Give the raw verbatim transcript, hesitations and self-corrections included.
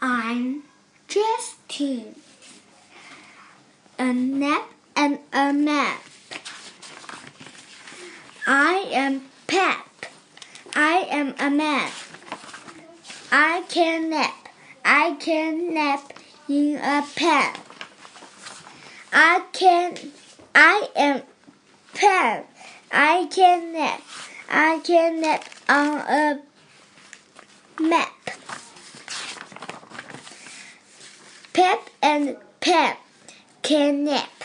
I'm Justin. A nap and a map. I am Pep. I am a map. I can nap. I can nap in a pep. I can. I am Pep. I can nap. I can nap on a map. Pep and Pep can nap.